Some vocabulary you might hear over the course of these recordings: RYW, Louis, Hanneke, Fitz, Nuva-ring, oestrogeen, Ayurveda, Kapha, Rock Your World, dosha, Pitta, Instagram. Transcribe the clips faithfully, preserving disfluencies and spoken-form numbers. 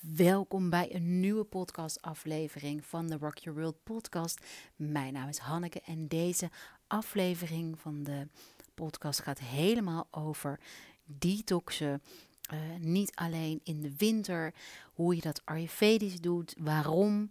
Welkom bij een nieuwe podcastaflevering van de Rock Your World podcast. Mijn naam is Hanneke en deze aflevering van de podcast gaat helemaal over detoxen. Uh, niet alleen in de winter, hoe je dat Ayurvedisch doet, waarom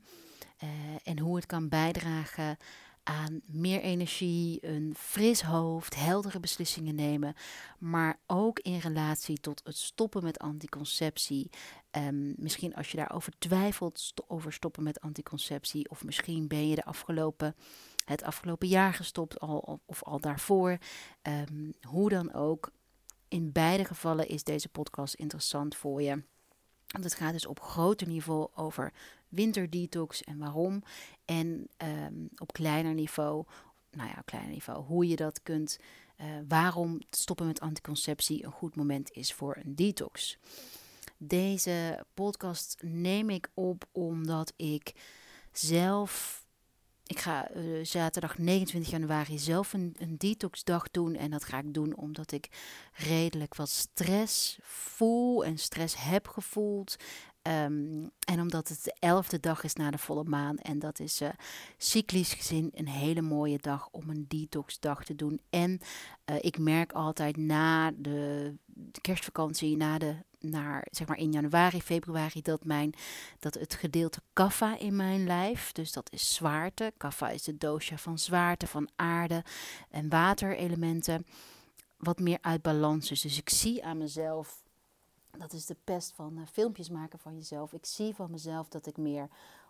uh, en hoe het kan bijdragen aan meer energie, een fris hoofd, heldere beslissingen nemen, maar ook in relatie tot het stoppen met anticonceptie. Um, misschien als je daarover twijfelt, st- over stoppen met anticonceptie, of misschien ben je de afgelopen, het afgelopen jaar gestopt al, of al daarvoor. Um, hoe dan ook, in beide gevallen is deze podcast interessant voor je. Want het gaat dus op groter niveau over winterdetox en waarom. En um, op kleiner niveau, nou ja, kleiner niveau, hoe je dat kunt. Uh, waarom stoppen met anticonceptie een goed moment is voor een detox. Deze podcast neem ik op omdat ik zelf... Ik ga uh, zaterdag negenentwintig januari zelf een, een detoxdag doen. En dat ga ik doen omdat ik redelijk wat stress voel en stress heb gevoeld. Um, en omdat het de elfde dag is na de volle maan. En dat is uh, cyclisch gezien een hele mooie dag om een detoxdag te doen. En uh, ik merk altijd na de kerstvakantie, na de... Naar, zeg maar in januari, februari, dat, mijn, dat het gedeelte Kapha in mijn lijf, dus dat is zwaarte. Kapha is de dosha van zwaarte, van aarde en waterelementen, wat meer uit balans is. Dus ik zie aan mezelf, dat is de pest van uh, filmpjes maken van jezelf. Ik zie van mezelf dat ik meer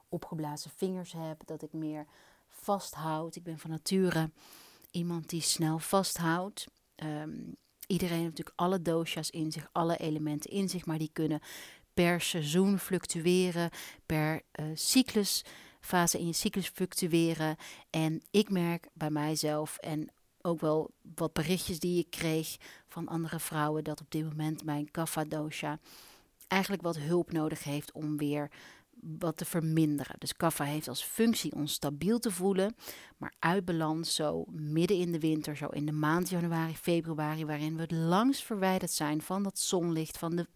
opgeblazen vingers heb, dat ik meer vasthoud. Ik ben van nature iemand die snel vasthoudt. Um, Iedereen heeft natuurlijk alle dosha's in zich, alle elementen in zich, maar die kunnen per seizoen fluctueren, per uh, cyclusfase in je cyclus fluctueren. En ik merk bij mijzelf en ook wel wat berichtjes die ik kreeg van andere vrouwen, dat op dit moment mijn Kapha dosha eigenlijk wat hulp nodig heeft om weer wat te verminderen. Dus Kapha heeft als functie ons stabiel te voelen, maar uit balans zo midden in de winter, zo in de maand januari, februari, waarin we het langst verwijderd zijn van dat zonlicht, van de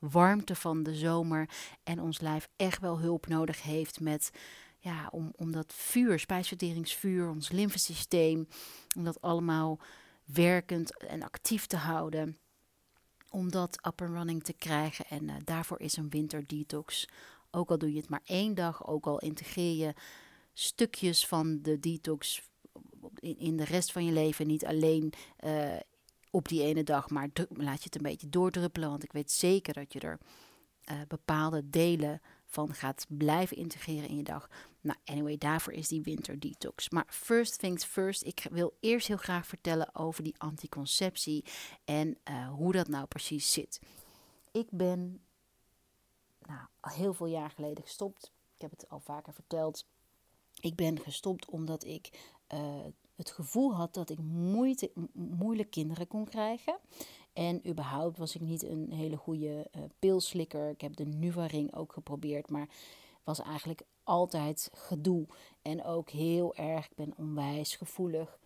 warmte van de zomer en ons lijf echt wel hulp nodig heeft met, ja, om, om dat vuur, spijsverteringsvuur, ons lymfesysteem, om dat allemaal werkend en actief te houden, om dat up and running te krijgen. En uh, daarvoor is een winterdetox. Ook al doe je het maar één dag, ook al integreer je stukjes van de detox in de rest van je leven. Niet alleen uh, op die ene dag, maar dru- laat je het een beetje doordruppelen. Want ik weet zeker dat je er uh, bepaalde delen van gaat blijven integreren in je dag. Nou, anyway, daarvoor is die winterdetox. Maar first things first, ik wil eerst heel graag vertellen over die anticonceptie en uh, hoe dat nou precies zit. Ik ben... Nou, al heel veel jaar geleden gestopt. Ik heb het al vaker verteld. Ik ben gestopt omdat ik uh, het gevoel had dat ik moeite, moeilijk kinderen kon krijgen. En überhaupt was ik niet een hele goede uh, pilslikker. Ik heb de Nuva-ring ook geprobeerd, maar was eigenlijk altijd gedoe. En ook heel erg, ik ben onwijs gevoelig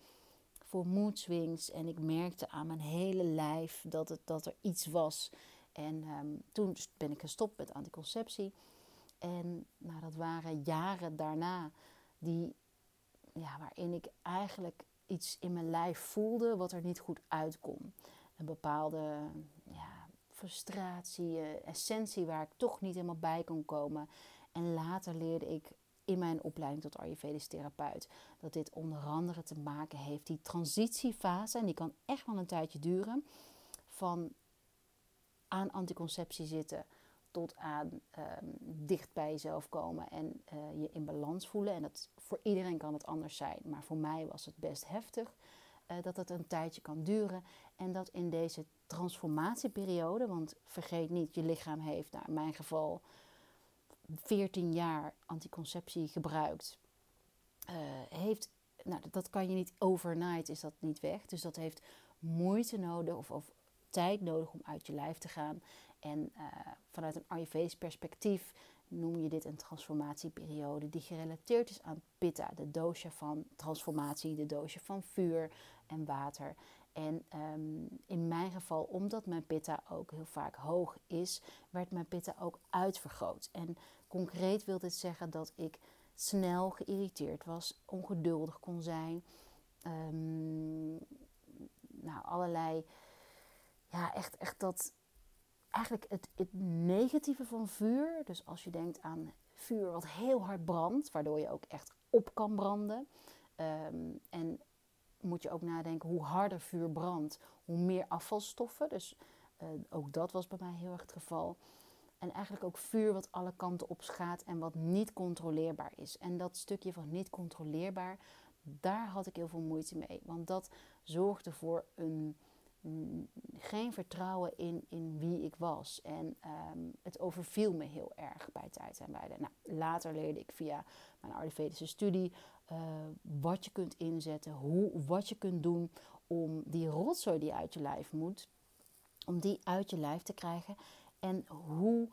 voor mood swings. En ik merkte aan mijn hele lijf dat, het, dat er iets was... En um, toen ben ik gestopt met anticonceptie. En nou, dat waren jaren daarna die, ja, waarin ik eigenlijk iets in mijn lijf voelde wat er niet goed uitkom. Een bepaalde ja, frustratie, essentie waar ik toch niet helemaal bij kon komen. En later leerde ik in mijn opleiding tot Ayurvedisch therapeut dat dit onder andere te maken heeft. Die transitiefase, en die kan echt wel een tijdje duren, van... aan anticonceptie zitten tot aan um, dicht bij jezelf komen en uh, je in balans voelen. En dat, voor iedereen kan het anders zijn, maar voor mij was het best heftig uh, dat het een tijdje kan duren. En dat in deze transformatieperiode, want vergeet niet, je lichaam heeft nou, in mijn geval veertien jaar anticonceptie gebruikt. Uh, heeft, nou, dat kan je niet overnight, is dat niet weg. Dus dat heeft moeite nodig of, of tijd nodig om uit je lijf te gaan. En uh, vanuit een Ayurvedisch perspectief noem je dit een transformatieperiode die gerelateerd is aan Pitta, de dosha van transformatie, de dosha van vuur en water. En um, in mijn geval, omdat mijn pitta ook heel vaak hoog is, werd mijn pitta ook uitvergroot. En concreet wil dit zeggen dat ik snel geïrriteerd was, ongeduldig kon zijn. Um, nou, allerlei... Ja, echt, echt dat... Eigenlijk het, het negatieve van vuur. Dus als je denkt aan vuur wat heel hard brandt, waardoor je ook echt op kan branden. Um, en moet je ook nadenken, hoe harder vuur brandt, hoe meer afvalstoffen. Dus uh, ook dat was bij mij heel erg het geval. En eigenlijk ook vuur wat alle kanten opschaat en wat niet controleerbaar is. En dat stukje van niet controleerbaar, daar had ik heel veel moeite mee. Want dat zorgde voor een... geen vertrouwen in, in wie ik was. En um, het overviel me heel erg bij tijd en bij de... Nou, later leerde ik via mijn Ayurvedische studie uh, wat je kunt inzetten, hoe, wat je kunt doen om die rotzooi die uit je lijf moet, om die uit je lijf te krijgen. En hoe,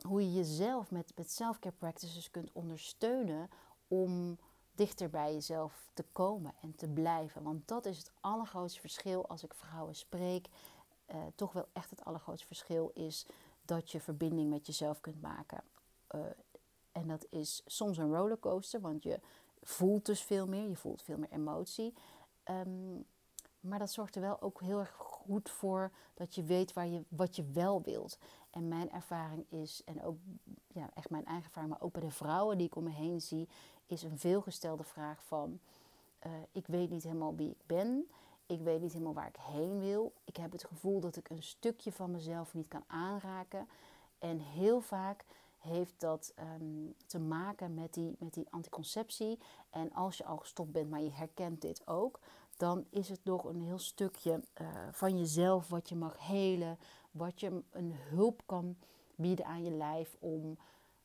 hoe je jezelf met, met self-care practices kunt ondersteunen om dichter bij jezelf te komen en te blijven. Want dat is het allergrootste verschil als ik vrouwen spreek. Uh, toch wel echt het allergrootste verschil is dat je verbinding met jezelf kunt maken. Uh, en dat is soms een rollercoaster, want je voelt dus veel meer. Je voelt veel meer emotie. Um, maar dat zorgt er wel ook heel erg goed voor dat je weet waar je, wat je wel wilt. En mijn ervaring is, en ook ja, echt mijn eigen ervaring, maar ook bij de vrouwen die ik om me heen zie, is een veelgestelde vraag van, uh, ik weet niet helemaal wie ik ben, ik weet niet helemaal waar ik heen wil, ik heb het gevoel dat ik een stukje van mezelf niet kan aanraken. En heel vaak heeft dat um, te maken met die, met die anticonceptie. En als je al gestopt bent, maar je herkent dit ook, dan is het nog een heel stukje uh, van jezelf wat je mag helen, wat je een hulp kan bieden aan je lijf om...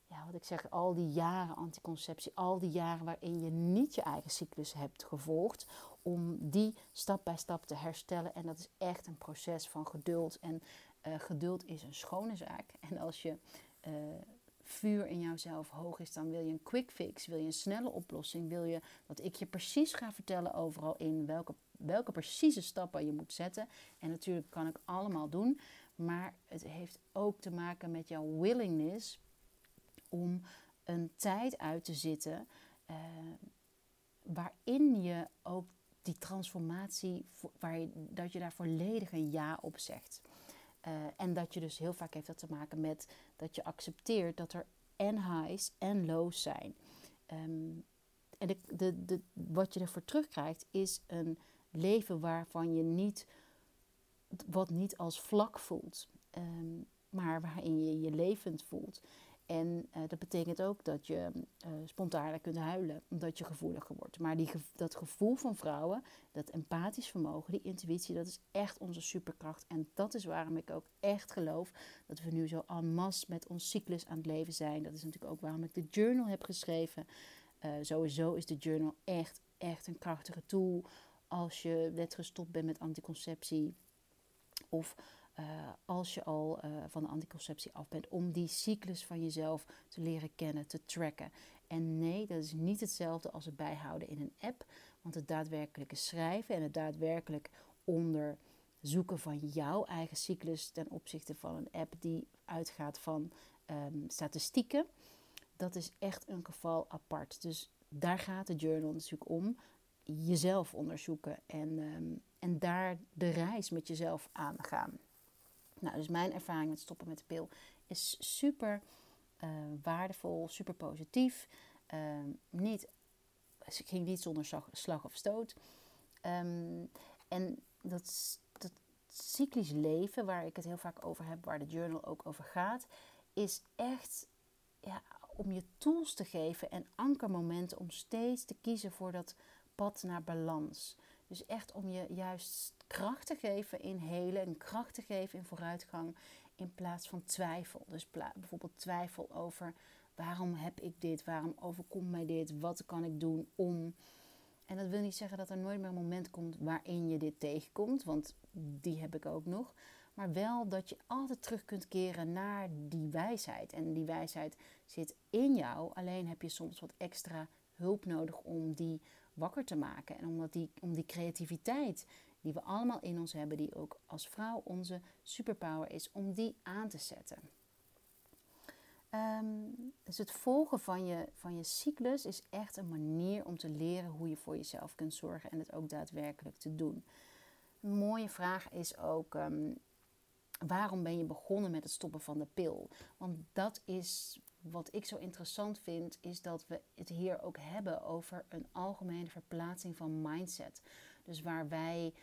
Ja, wat ik zeg, al die jaren anticonceptie, al die jaren waarin je niet je eigen cyclus hebt gevolgd, om die stap bij stap te herstellen. En dat is echt een proces van geduld. En uh, geduld is een schone zaak. En als je uh, vuur in jouzelf hoog is, dan wil je een quick fix, wil je een snelle oplossing, wil je dat ik je precies ga vertellen overal in welke, welke precieze stappen je moet zetten. En natuurlijk kan ik allemaal doen, maar het heeft ook te maken met jouw willingness om een tijd uit te zitten uh, waarin je ook die transformatie, waar je, dat je daar volledig een ja op zegt. Uh, en dat je dus heel vaak heeft dat te maken met dat je accepteert dat er en highs en lows zijn. Um, en de, de, de, wat je ervoor terugkrijgt is een leven waarvan je niet, wat niet als vlak voelt, um, maar waarin je je levend voelt. En uh, dat betekent ook dat je uh, spontaan kunt huilen, omdat je gevoeliger wordt. Maar die gevo- dat gevoel van vrouwen, dat empathisch vermogen, die intuïtie, dat is echt onze superkracht. En dat is waarom ik ook echt geloof dat we nu zo en masse met ons cyclus aan het leven zijn. Dat is natuurlijk ook waarom ik de journal heb geschreven. Uh, sowieso is de journal echt, echt een krachtige tool als je net gestopt bent met anticonceptie of... Uh, als je al uh, van de anticonceptie af bent, om die cyclus van jezelf te leren kennen, te tracken. En nee, dat is niet hetzelfde als het bijhouden in een app. Want het daadwerkelijke schrijven en het daadwerkelijk onderzoeken van jouw eigen cyclus ten opzichte van een app die uitgaat van um, statistieken, dat is echt een geval apart. Dus daar gaat de journal natuurlijk om. Jezelf onderzoeken en, um, en daar de reis met jezelf aangaan. Nou, dus mijn ervaring met stoppen met de pil is super uh, waardevol, super positief. Uh, niet, ik ging niet zonder slag, slag of stoot. Um, en dat, dat cyclisch leven waar ik het heel vaak over heb, waar de journal ook over gaat, is echt ja, om je tools te geven en ankermomenten om steeds te kiezen voor dat pad naar balans. Dus echt om je juist kracht te geven in helen en kracht te geven in vooruitgang in plaats van twijfel. Dus pla- bijvoorbeeld twijfel over waarom heb ik dit, waarom overkomt mij dit, wat kan ik doen om... En dat wil niet zeggen dat er nooit meer een moment komt waarin je dit tegenkomt, want die heb ik ook nog. Maar wel dat je altijd terug kunt keren naar die wijsheid. En die wijsheid zit in jou, alleen heb je soms wat extra hulp nodig om die wakker te maken en om die, om die creativiteit die we allemaal in ons hebben, die ook als vrouw onze superpower is, om die aan te zetten. Um, dus het volgen van je, van je cyclus is echt een manier om te leren hoe je voor jezelf kunt zorgen en het ook daadwerkelijk te doen. Een mooie vraag is ook, um, waarom ben je begonnen met het stoppen van de pil? Want dat is wat ik zo interessant vind, is dat we het hier ook hebben over een algemene verplaatsing van mindset. Dus waar wij,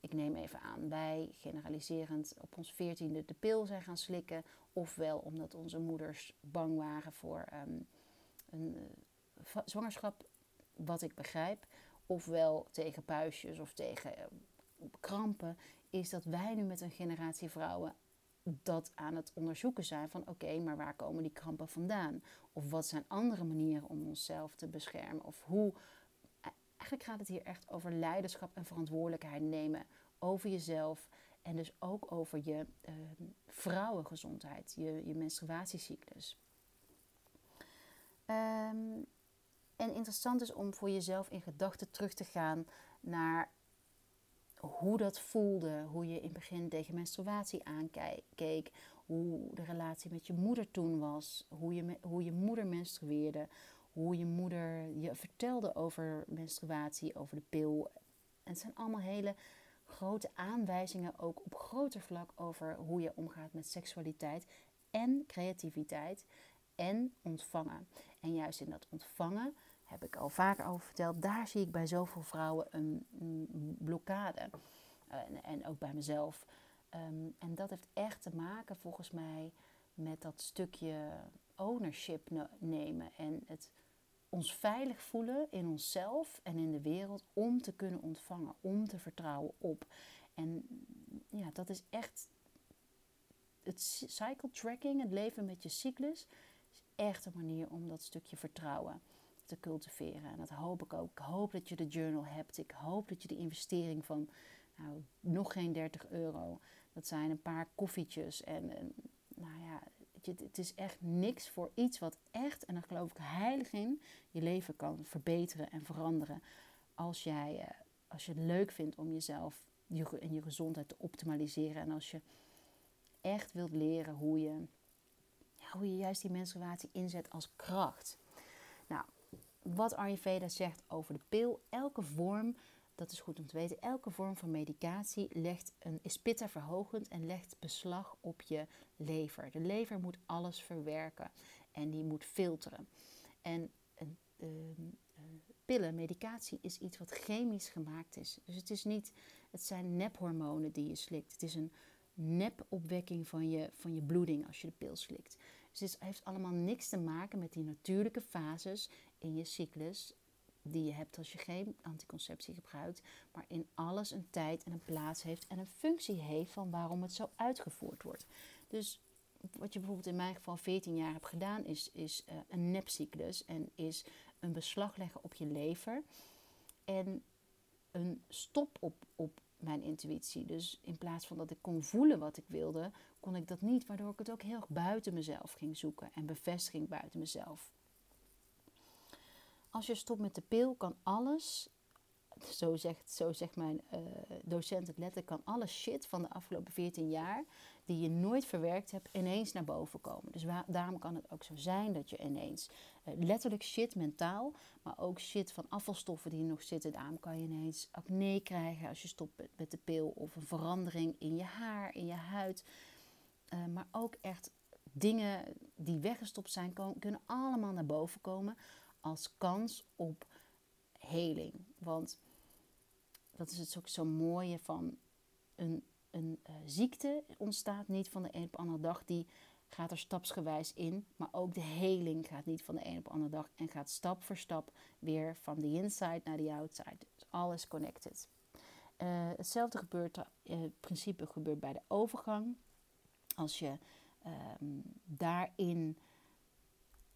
ik neem even aan, wij generaliserend op ons veertiende de pil zijn gaan slikken. Ofwel omdat onze moeders bang waren voor um, een uh, zwangerschap, wat ik begrijp. Ofwel tegen puistjes of tegen uh, krampen. Is dat wij nu met een generatie vrouwen dat aan het onderzoeken zijn. Van oké, okay, maar waar komen die krampen vandaan? Of wat zijn andere manieren om onszelf te beschermen? Of hoe... Eigenlijk gaat het hier echt over leiderschap en verantwoordelijkheid nemen over jezelf en dus ook over je uh, vrouwengezondheid, je, je menstruatiecyclus. Um, en interessant is om voor jezelf in gedachten terug te gaan naar hoe dat voelde, hoe je in het begin tegen menstruatie aankeek, hoe de relatie met je moeder toen was, hoe je, hoe je moeder menstrueerde. Hoe je moeder je vertelde over menstruatie, over de pil. En het zijn allemaal hele grote aanwijzingen, ook op groter vlak, over hoe je omgaat met seksualiteit en creativiteit en ontvangen. En juist in dat ontvangen, heb ik al vaker over verteld, daar zie ik bij zoveel vrouwen een, een blokkade. En, en ook bij mezelf. Um, en dat heeft echt te maken volgens mij met dat stukje ownership nemen en het ons veilig voelen in onszelf en in de wereld om te kunnen ontvangen, om te vertrouwen op. En ja, dat is echt het cycle tracking, het leven met je cyclus, is echt een manier om dat stukje vertrouwen te cultiveren. En dat hoop ik ook. Ik hoop dat je de journal hebt. Ik hoop dat je de investering van nou, nog geen dertig euro, dat zijn een paar koffietjes en, en nou ja, het is echt niks voor iets wat echt, en daar geloof ik heilig in, je leven kan verbeteren en veranderen. Als jij, als je het leuk vindt om jezelf en je gezondheid te optimaliseren. En als je echt wilt leren hoe je, ja, hoe je juist die menstruatie inzet als kracht. Nou, wat Ayurveda zegt over de pil. Elke vorm, dat is goed om te weten, elke vorm van medicatie legt een, is pitta verhogend en legt beslag op je lever. De lever moet alles verwerken en die moet filteren. En uh, uh, pillen, medicatie is iets wat chemisch gemaakt is. Dus het is niet, het zijn nephormonen die je slikt. Het is een nepopwekking van je, van je bloeding als je de pil slikt. Dus het heeft allemaal niks te maken met die natuurlijke fases in je cyclus die je hebt als je geen anticonceptie gebruikt, maar in alles een tijd en een plaats heeft en een functie heeft van waarom het zo uitgevoerd wordt. Dus wat je bijvoorbeeld in mijn geval veertien jaar hebt gedaan, is, is uh, een nepcyclus en is een beslag leggen op je lever en een stop op, op mijn intuïtie. Dus in plaats van dat ik kon voelen wat ik wilde, kon ik dat niet, waardoor ik het ook heel erg buiten mezelf ging zoeken en bevestiging buiten mezelf. Als je stopt met de pil, kan alles, zo zegt, zo zegt mijn uh, docent het letterlijk, kan alle shit van de afgelopen veertien jaar, die je nooit verwerkt hebt, ineens naar boven komen. Dus waar, daarom kan het ook zo zijn dat je ineens, uh, letterlijk shit mentaal, maar ook shit van afvalstoffen die nog zitten. Daarom kan je ineens acne krijgen als je stopt met, met de pil, of een verandering in je haar, in je huid. Uh, maar ook echt dingen die weggestopt zijn, komen, kunnen allemaal naar boven komen als kans op heling. Want dat is het ook zo mooie van een, een uh, ziekte ontstaat niet van de een op de andere dag. Die gaat er stapsgewijs in. Maar ook de heling gaat niet van de een op de andere dag. En gaat stap voor stap weer van de inside naar de outside. Dus alles connected. Uh, hetzelfde gebeurt, uh, principe gebeurt bij de overgang. Als je uh, daarin...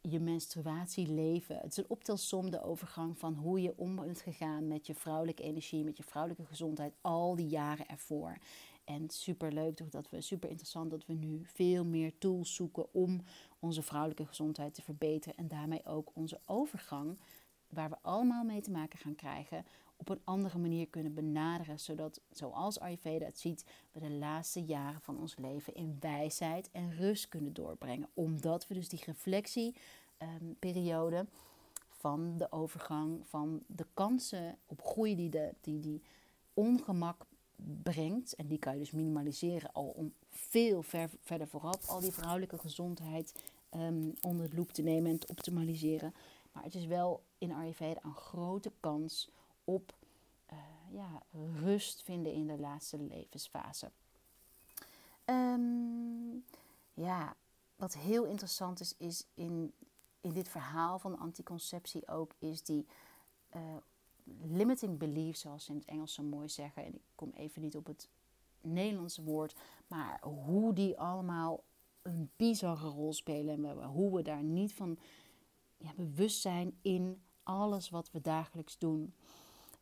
je menstruatieleven. Het is een optelsom, de overgang van hoe je om bent gegaan met je vrouwelijke energie, met je vrouwelijke gezondheid, al die jaren ervoor. En superleuk, dat we, super interessant dat we nu veel meer tools zoeken om onze vrouwelijke gezondheid te verbeteren en daarmee ook onze overgang, waar we allemaal mee te maken gaan krijgen, op een andere manier kunnen benaderen. Zodat, zoals Ayurveda het ziet, we de laatste jaren van ons leven in wijsheid en rust kunnen doorbrengen. Omdat we dus die reflectieperiode um, van de overgang, van de kansen op groei die, de, die die ongemak brengt. En die kan je dus minimaliseren al om veel ver, verder vooraf al die vrouwelijke gezondheid um, onder de loep te nemen en te optimaliseren. Maar het is wel in Ayurveda een grote kans op uh, ja, rust vinden in de laatste levensfase. Um, ja, wat heel interessant is, is in, in dit verhaal van de anticonceptie ook, is die uh, limiting belief, zoals ze in het Engels zo mooi zeggen. En ik kom even niet op het Nederlandse woord, maar hoe die allemaal een bizarre rol spelen. En hoe we daar niet van... Ja, bewustzijn in alles wat we dagelijks doen.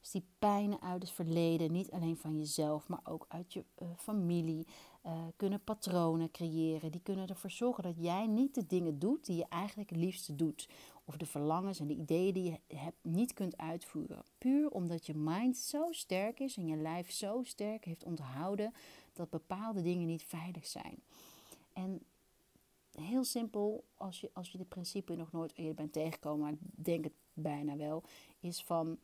Dus die pijnen uit het verleden, niet alleen van jezelf, maar ook uit je uh, familie, uh, kunnen patronen creëren. Die kunnen ervoor zorgen dat jij niet de dingen doet die je eigenlijk het liefste doet. Of de verlangens en de ideeën die je hebt niet kunt uitvoeren. Puur omdat je mind zo sterk is en je lijf zo sterk heeft onthouden dat bepaalde dingen niet veilig zijn. En heel simpel, als je, als je dit principe nog nooit eerder bent tegengekomen, maar ik denk het bijna wel, is van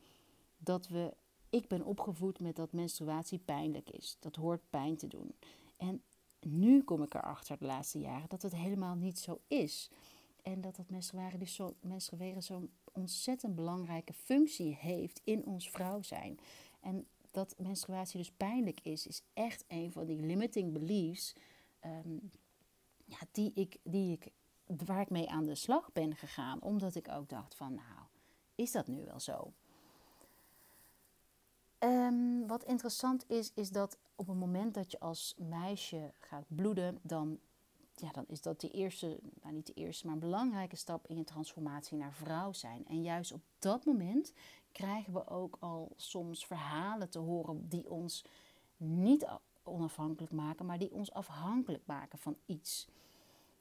dat we, ik ben opgevoed met dat menstruatie pijnlijk is. Dat hoort pijn te doen. En nu kom ik erachter de laatste jaren dat het helemaal niet zo is. En dat dat menstrueren dus zo, menstrueren zo'n ontzettend belangrijke functie heeft in ons vrouw zijn. En dat menstruatie dus pijnlijk is, is echt een van die limiting beliefs. Um, Ja, die ik, die ik, waar ik mee aan de slag ben gegaan. Omdat ik ook dacht van, nou, is dat nu wel zo? Um, wat interessant is, is dat op het moment dat je als meisje gaat bloeden... Dan, ja, dan is dat de eerste, nou niet de eerste, maar een belangrijke stap in je transformatie naar vrouw zijn. En juist op dat moment krijgen we ook al soms verhalen te horen die ons niet... onafhankelijk maken, maar die ons afhankelijk maken van iets.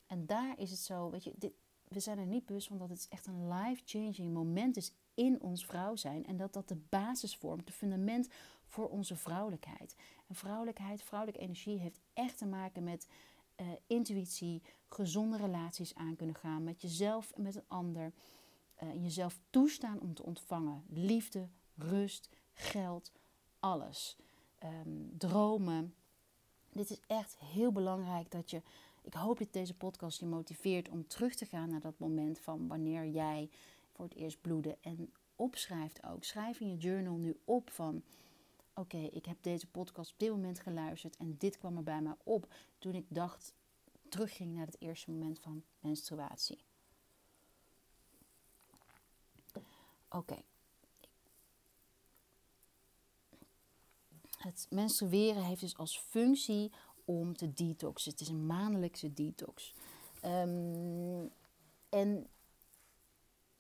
En daar is het zo, weet je, dit, we zijn er niet bewust van dat het echt een life-changing moment is in ons vrouw zijn en dat dat de basis vormt, de fundament voor onze vrouwelijkheid. En vrouwelijkheid, vrouwelijke energie heeft echt te maken met uh, intuïtie, gezonde relaties aan kunnen gaan met jezelf en met een ander, uh, jezelf toestaan om te ontvangen, liefde, rust, geld, alles. Um, dromen. Dit is echt heel belangrijk dat je... Ik hoop dat deze podcast je motiveert om terug te gaan naar dat moment van wanneer jij voor het eerst bloedde. En opschrijft ook. Schrijf in je journal nu op van... Oké, okay, ik heb deze podcast op dit moment geluisterd en dit kwam er bij mij op toen ik dacht, terugging naar het eerste moment van menstruatie. Oké. Okay. Het menstrueren heeft dus als functie om te detoxen. Het is een maandelijkse detox. Um, en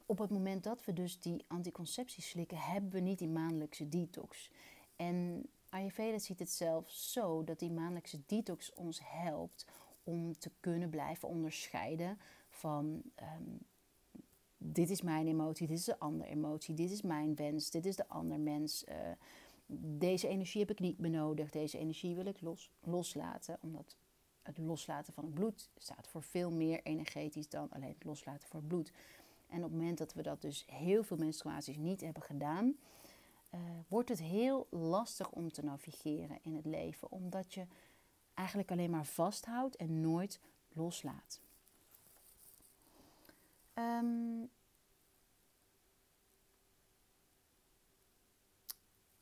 op het moment dat we dus die anticonceptie slikken, hebben we niet die maandelijkse detox. En Ayurveda ziet het zelfs zo dat die maandelijkse detox ons helpt om te kunnen blijven onderscheiden van... Um, dit is mijn emotie, dit is de andere emotie, dit is mijn wens, dit is de ander mens... Uh, Deze energie heb ik niet benodigd. Deze energie wil ik los, loslaten. Omdat het loslaten van het bloed staat voor veel meer energetisch dan alleen het loslaten voor het bloed. En op het moment dat we dat dus heel veel menstruaties niet hebben gedaan, Uh, wordt het heel lastig om te navigeren in het leven. Omdat je eigenlijk alleen maar vasthoudt en nooit loslaat. Um,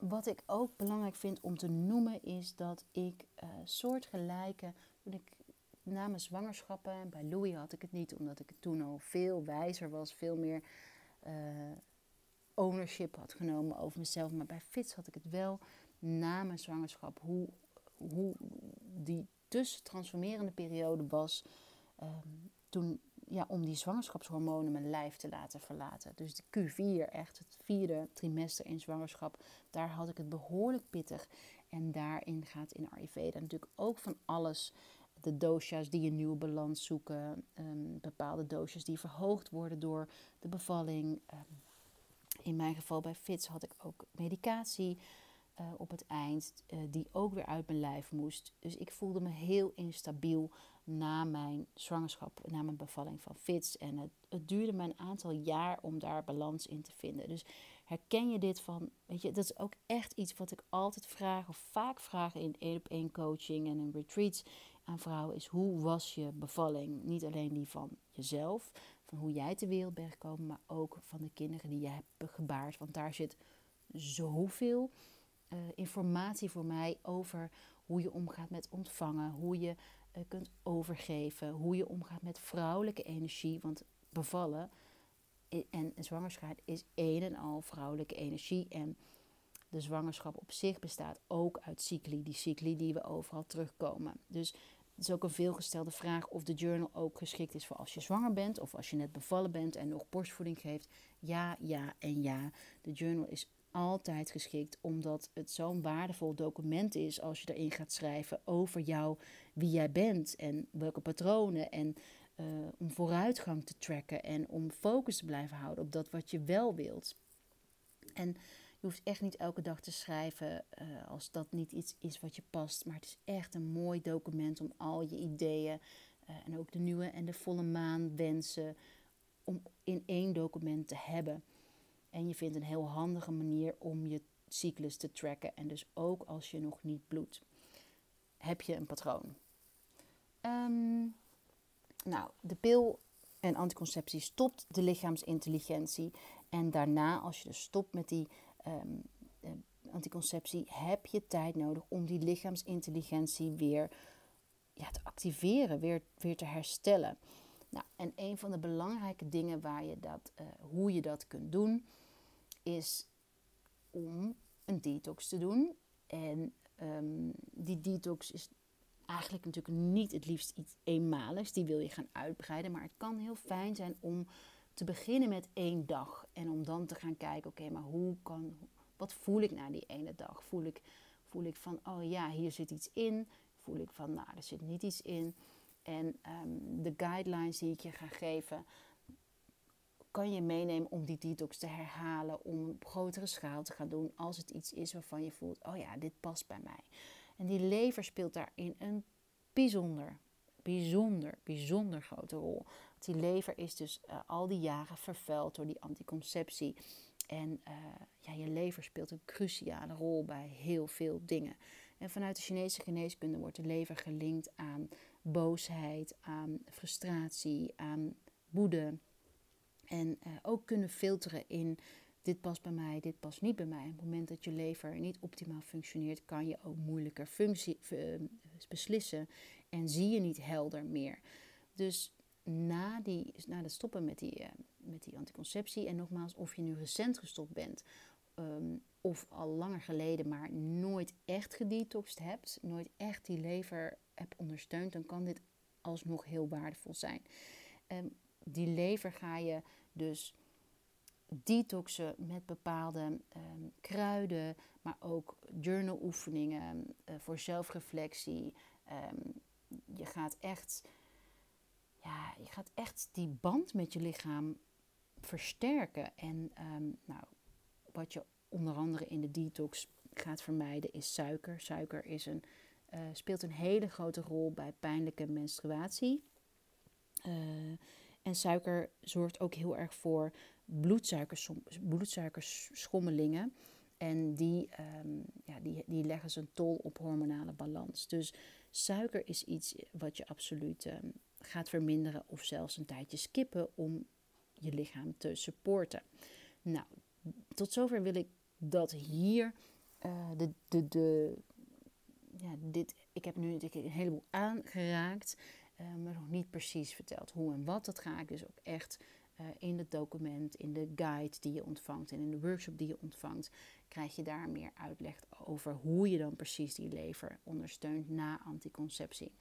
Wat ik ook belangrijk vind om te noemen is dat ik uh, soortgelijke... Toen ik na mijn zwangerschappen, bij Louis had ik het niet... omdat ik toen al veel wijzer was, veel meer uh, ownership had genomen over mezelf. Maar bij Fitz had ik het wel na mijn zwangerschap. Hoe, hoe die tussentransformerende periode was uh, toen, ja, om die zwangerschapshormonen mijn lijf te laten verlaten. Dus de Q vier, echt het vierde trimester in zwangerschap, daar had ik het behoorlijk pittig. En daarin gaat in Ayurveda natuurlijk ook van alles. De dosha's die een nieuwe balans zoeken, um, bepaalde dosha's die verhoogd worden door de bevalling. Um, in mijn geval bij Fitz had ik ook medicatie uh, op het eind uh, die ook weer uit mijn lijf moest. Dus ik voelde me heel instabiel na mijn zwangerschap, na mijn bevalling van Fitz. En het, het duurde me een aantal jaar om daar balans in te vinden. Dus herken je dit van, weet je, dat is ook echt iets wat ik altijd vraag of vaak vraag in één-op-één coaching en in retreats aan vrouwen is hoe was je bevalling? Niet alleen die van jezelf, van hoe jij ter wereld bent gekomen, maar ook van de kinderen die je hebt gebaard. Want daar zit zoveel uh, informatie voor mij over hoe je omgaat met ontvangen, hoe je uh, kunt overgeven, hoe je omgaat met vrouwelijke energie, want bevallen en zwangerschap is een en al vrouwelijke energie. En de zwangerschap op zich bestaat ook uit cycli. Die cycli die we overal terugkomen. Dus het is ook een veelgestelde vraag of de journal ook geschikt is voor als je zwanger bent. Of als je net bevallen bent en nog borstvoeding geeft. Ja, ja en ja. De journal is altijd geschikt omdat het zo'n waardevol document is als je erin gaat schrijven over jou, wie jij bent en welke patronen en Uh, om vooruitgang te tracken en om focus te blijven houden op dat wat je wel wilt. En je hoeft echt niet elke dag te schrijven uh, als dat niet iets is wat je past. Maar het is echt een mooi document om al je ideeën uh, en ook de nieuwe en de volle maan wensen om in één document te hebben. En je vindt een heel handige manier om je cyclus te tracken. En dus ook als je nog niet bloedt, heb je een patroon. Um, Nou, de pil en anticonceptie stopt de lichaamsintelligentie. En daarna, als je dus stopt met die um, uh, anticonceptie, heb je tijd nodig om die lichaamsintelligentie weer ja, te activeren, weer, weer te herstellen. Nou, en een van de belangrijke dingen waar je dat, uh, hoe je dat kunt doen, is om een detox te doen. En um, die detox is eigenlijk natuurlijk niet het liefst iets eenmaligs. Die wil je gaan uitbreiden. Maar het kan heel fijn zijn om te beginnen met één dag. En om dan te gaan kijken, oké, okay, maar hoe kan, wat voel ik na die ene dag? Voel ik, voel ik van, oh ja, hier zit iets in. Voel ik van, nou, er zit niet iets in. En um, de guidelines die ik je ga geven, kan je meenemen om die detox te herhalen. Om op grotere schaal te gaan doen. Als het iets is waarvan je voelt, oh ja, dit past bij mij. En die lever speelt daarin een bijzonder, bijzonder, bijzonder grote rol. Want die lever is dus uh, al die jaren vervuild door die anticonceptie. En uh, ja, je lever speelt een cruciale rol bij heel veel dingen. En vanuit de Chinese geneeskunde wordt de lever gelinkt aan boosheid, aan frustratie, aan woede. En uh, ook kunnen filteren in dit past bij mij, dit past niet bij mij. Op het moment dat je lever niet optimaal functioneert, kan je ook moeilijker functie, uh, beslissen en zie je niet helder meer. Dus na, die, na het stoppen met die, uh, met die anticonceptie, en nogmaals, of je nu recent gestopt bent um, of al langer geleden, maar nooit echt gedetoxed hebt, nooit echt die lever hebt ondersteund, dan kan dit alsnog heel waardevol zijn. Um, die lever ga je dus detoxen met bepaalde um, kruiden, maar ook journal oefeningen uh, voor zelfreflectie. Um, je, gaat echt, ja, je gaat echt die band met je lichaam versterken. En um, nou, wat je onder andere in de detox gaat vermijden is suiker. Suiker is een, uh, speelt een hele grote rol bij pijnlijke menstruatie. Uh, en suiker zorgt ook heel erg voor bloedsuikerschommelingen. En die, um, ja, die, die leggen zijn tol op hormonale balans. Dus suiker is iets wat je absoluut um, gaat verminderen of zelfs een tijdje skippen om je lichaam te supporten. Nou, tot zover wil ik dat hier uh, de, de, de, ja, dit, ik heb nu ik, een heleboel aangeraakt, uh, maar nog niet precies verteld hoe en wat. Dat ga ik dus ook echt Uh, in het document, in de guide die je ontvangt en in de workshop die je ontvangt, krijg je daar meer uitleg over hoe je dan precies die lever ondersteunt na anticonceptie.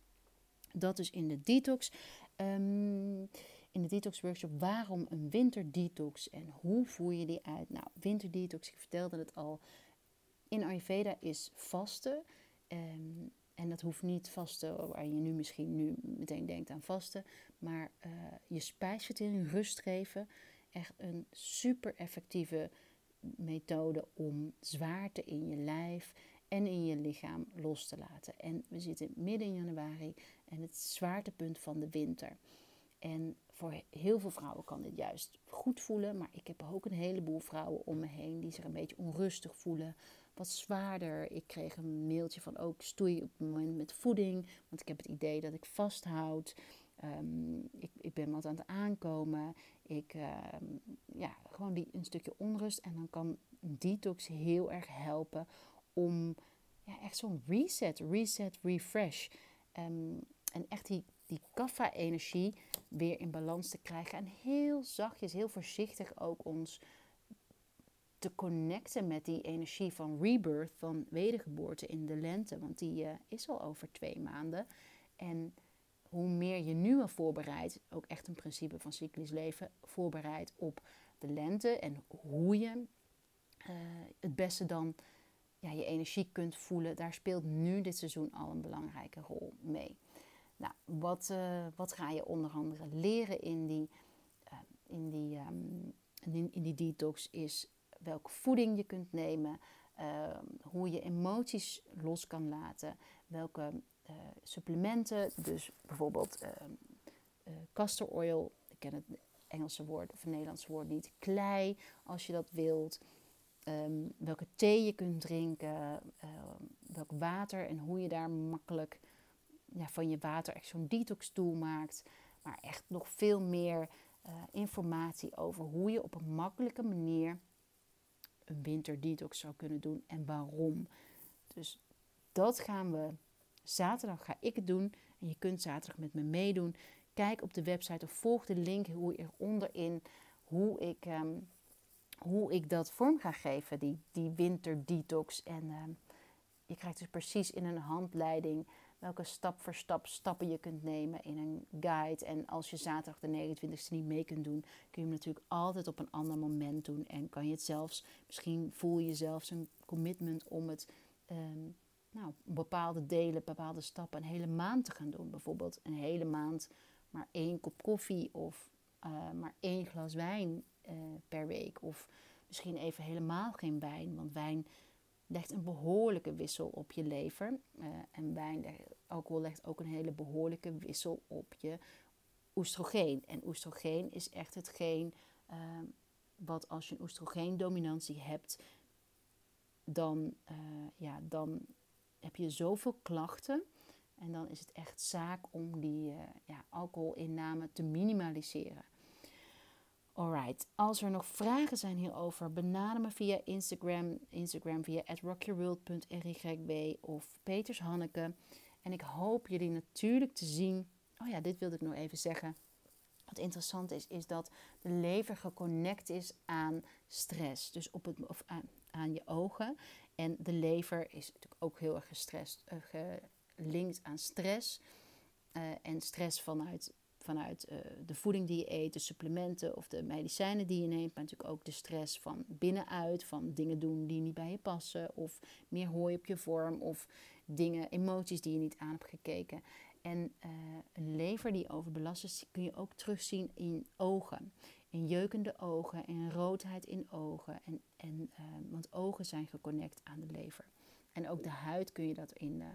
Dat is in de detox. Um, in de detox workshop, waarom een winterdetox en hoe voer je die uit? Nou, winterdetox, ik vertelde het al, in Ayurveda is vasten. Um, En dat hoeft niet vasten, waar je nu misschien nu meteen denkt aan vasten. Maar uh, je spijsvertering rust geven. Echt een super effectieve methode om zwaarte in je lijf en in je lichaam los te laten. En we zitten midden januari en het zwaartepunt van de winter. En voor heel veel vrouwen kan dit juist goed voelen. Maar ik heb ook een heleboel vrouwen om me heen die zich een beetje onrustig voelen. Wat zwaarder. Ik kreeg een mailtje van ook oh, stoei op het moment met voeding. Want ik heb het idee dat ik vasthoud. Um, ik, ik ben wat aan het aankomen. Ik, uh, ja, gewoon die, een stukje onrust. En dan kan een detox heel erg helpen om ja, echt zo'n reset, reset, refresh. Um, en echt die... die kapha-energie weer in balans te krijgen. En heel zachtjes, heel voorzichtig ook ons te connecten met die energie van rebirth, van wedergeboorte in de lente. Want die uh, is al over twee maanden. En hoe meer je nu al voorbereidt, ook echt een principe van cyclisch leven, voorbereidt op de lente. En hoe je uh, het beste dan ja, je energie kunt voelen. Daar speelt nu dit seizoen al een belangrijke rol mee. Nou, wat, uh, wat ga je onder andere leren in die, uh, in, die, um, in, in die detox is welke voeding je kunt nemen, uh, hoe je emoties los kan laten, welke uh, supplementen, dus bijvoorbeeld uh, uh, castor oil, ik ken het Engelse woord of het Nederlandse woord niet, klei als je dat wilt, um, welke thee je kunt drinken, uh, welk water en hoe je daar makkelijk... Ja, van je water echt zo'n detox tool maakt. Maar echt nog veel meer uh, informatie over hoe je op een makkelijke manier een winterdetox zou kunnen doen en waarom. Dus dat gaan we zaterdag ga ik het doen. En je kunt zaterdag met me meedoen. Kijk op de website of volg de link hoe eronder in hoe ik, um, hoe ik dat vorm ga geven, die, die winterdetox. En um, je krijgt dus precies in een handleiding welke stap voor stap stappen je kunt nemen in een guide. En als je zaterdag de negenentwintigste niet mee kunt doen, kun je hem natuurlijk altijd op een ander moment doen. En kan je het zelfs, misschien voel je zelfs een commitment om het um, nou, bepaalde delen, bepaalde stappen een hele maand te gaan doen. Bijvoorbeeld een hele maand maar één kop koffie of uh, maar één glas wijn uh, per week. Of misschien even helemaal geen wijn, want wijn... legt een behoorlijke wissel op je lever. Uh, en wijn, alcohol legt ook een hele behoorlijke wissel op je oestrogeen. En oestrogeen is echt hetgeen uh, wat als je een oestrogeendominantie hebt, dan, uh, ja, dan heb je zoveel klachten. En dan is het echt zaak om die uh, ja, alcoholinname te minimaliseren. Alright, als er nog vragen zijn hierover, benader me via Instagram, Instagram via at rock your world dot r y w of Peters Hanneke. En ik hoop jullie natuurlijk te zien. Oh ja, dit wilde ik nog even zeggen. Wat interessant is, is dat de lever geconnect is aan stress, dus op het, of aan, aan je ogen. En de lever is natuurlijk ook heel erg gestrest, uh, gelinkt aan stress uh, en stress vanuit... vanuit uh, de voeding die je eet, de supplementen of de medicijnen die je neemt. Maar natuurlijk ook de stress van binnenuit, van dingen doen die niet bij je passen. Of meer hooi op je vorm of dingen, emoties die je niet aan hebt gekeken. En uh, een lever die overbelast is, kun je ook terugzien in ogen. In jeukende ogen, in roodheid in ogen. En, en, uh, want ogen zijn geconnect aan de lever. En ook de huid kun je dat in, uh,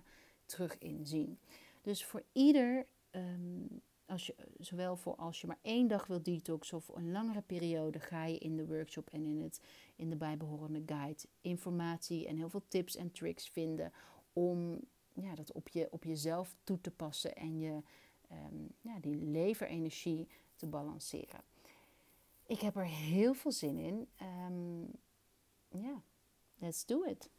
terug in zien. Dus voor ieder... Um, Als je, zowel voor als je maar één dag wilt detoxen of een langere periode, ga je in de workshop en in, het, in de bijbehorende guide informatie en heel veel tips en tricks vinden om ja, dat op, je, op jezelf toe te passen en je, um, ja, die leverenergie te balanceren. Ik heb er heel veel zin in. Um, ja, let's do it.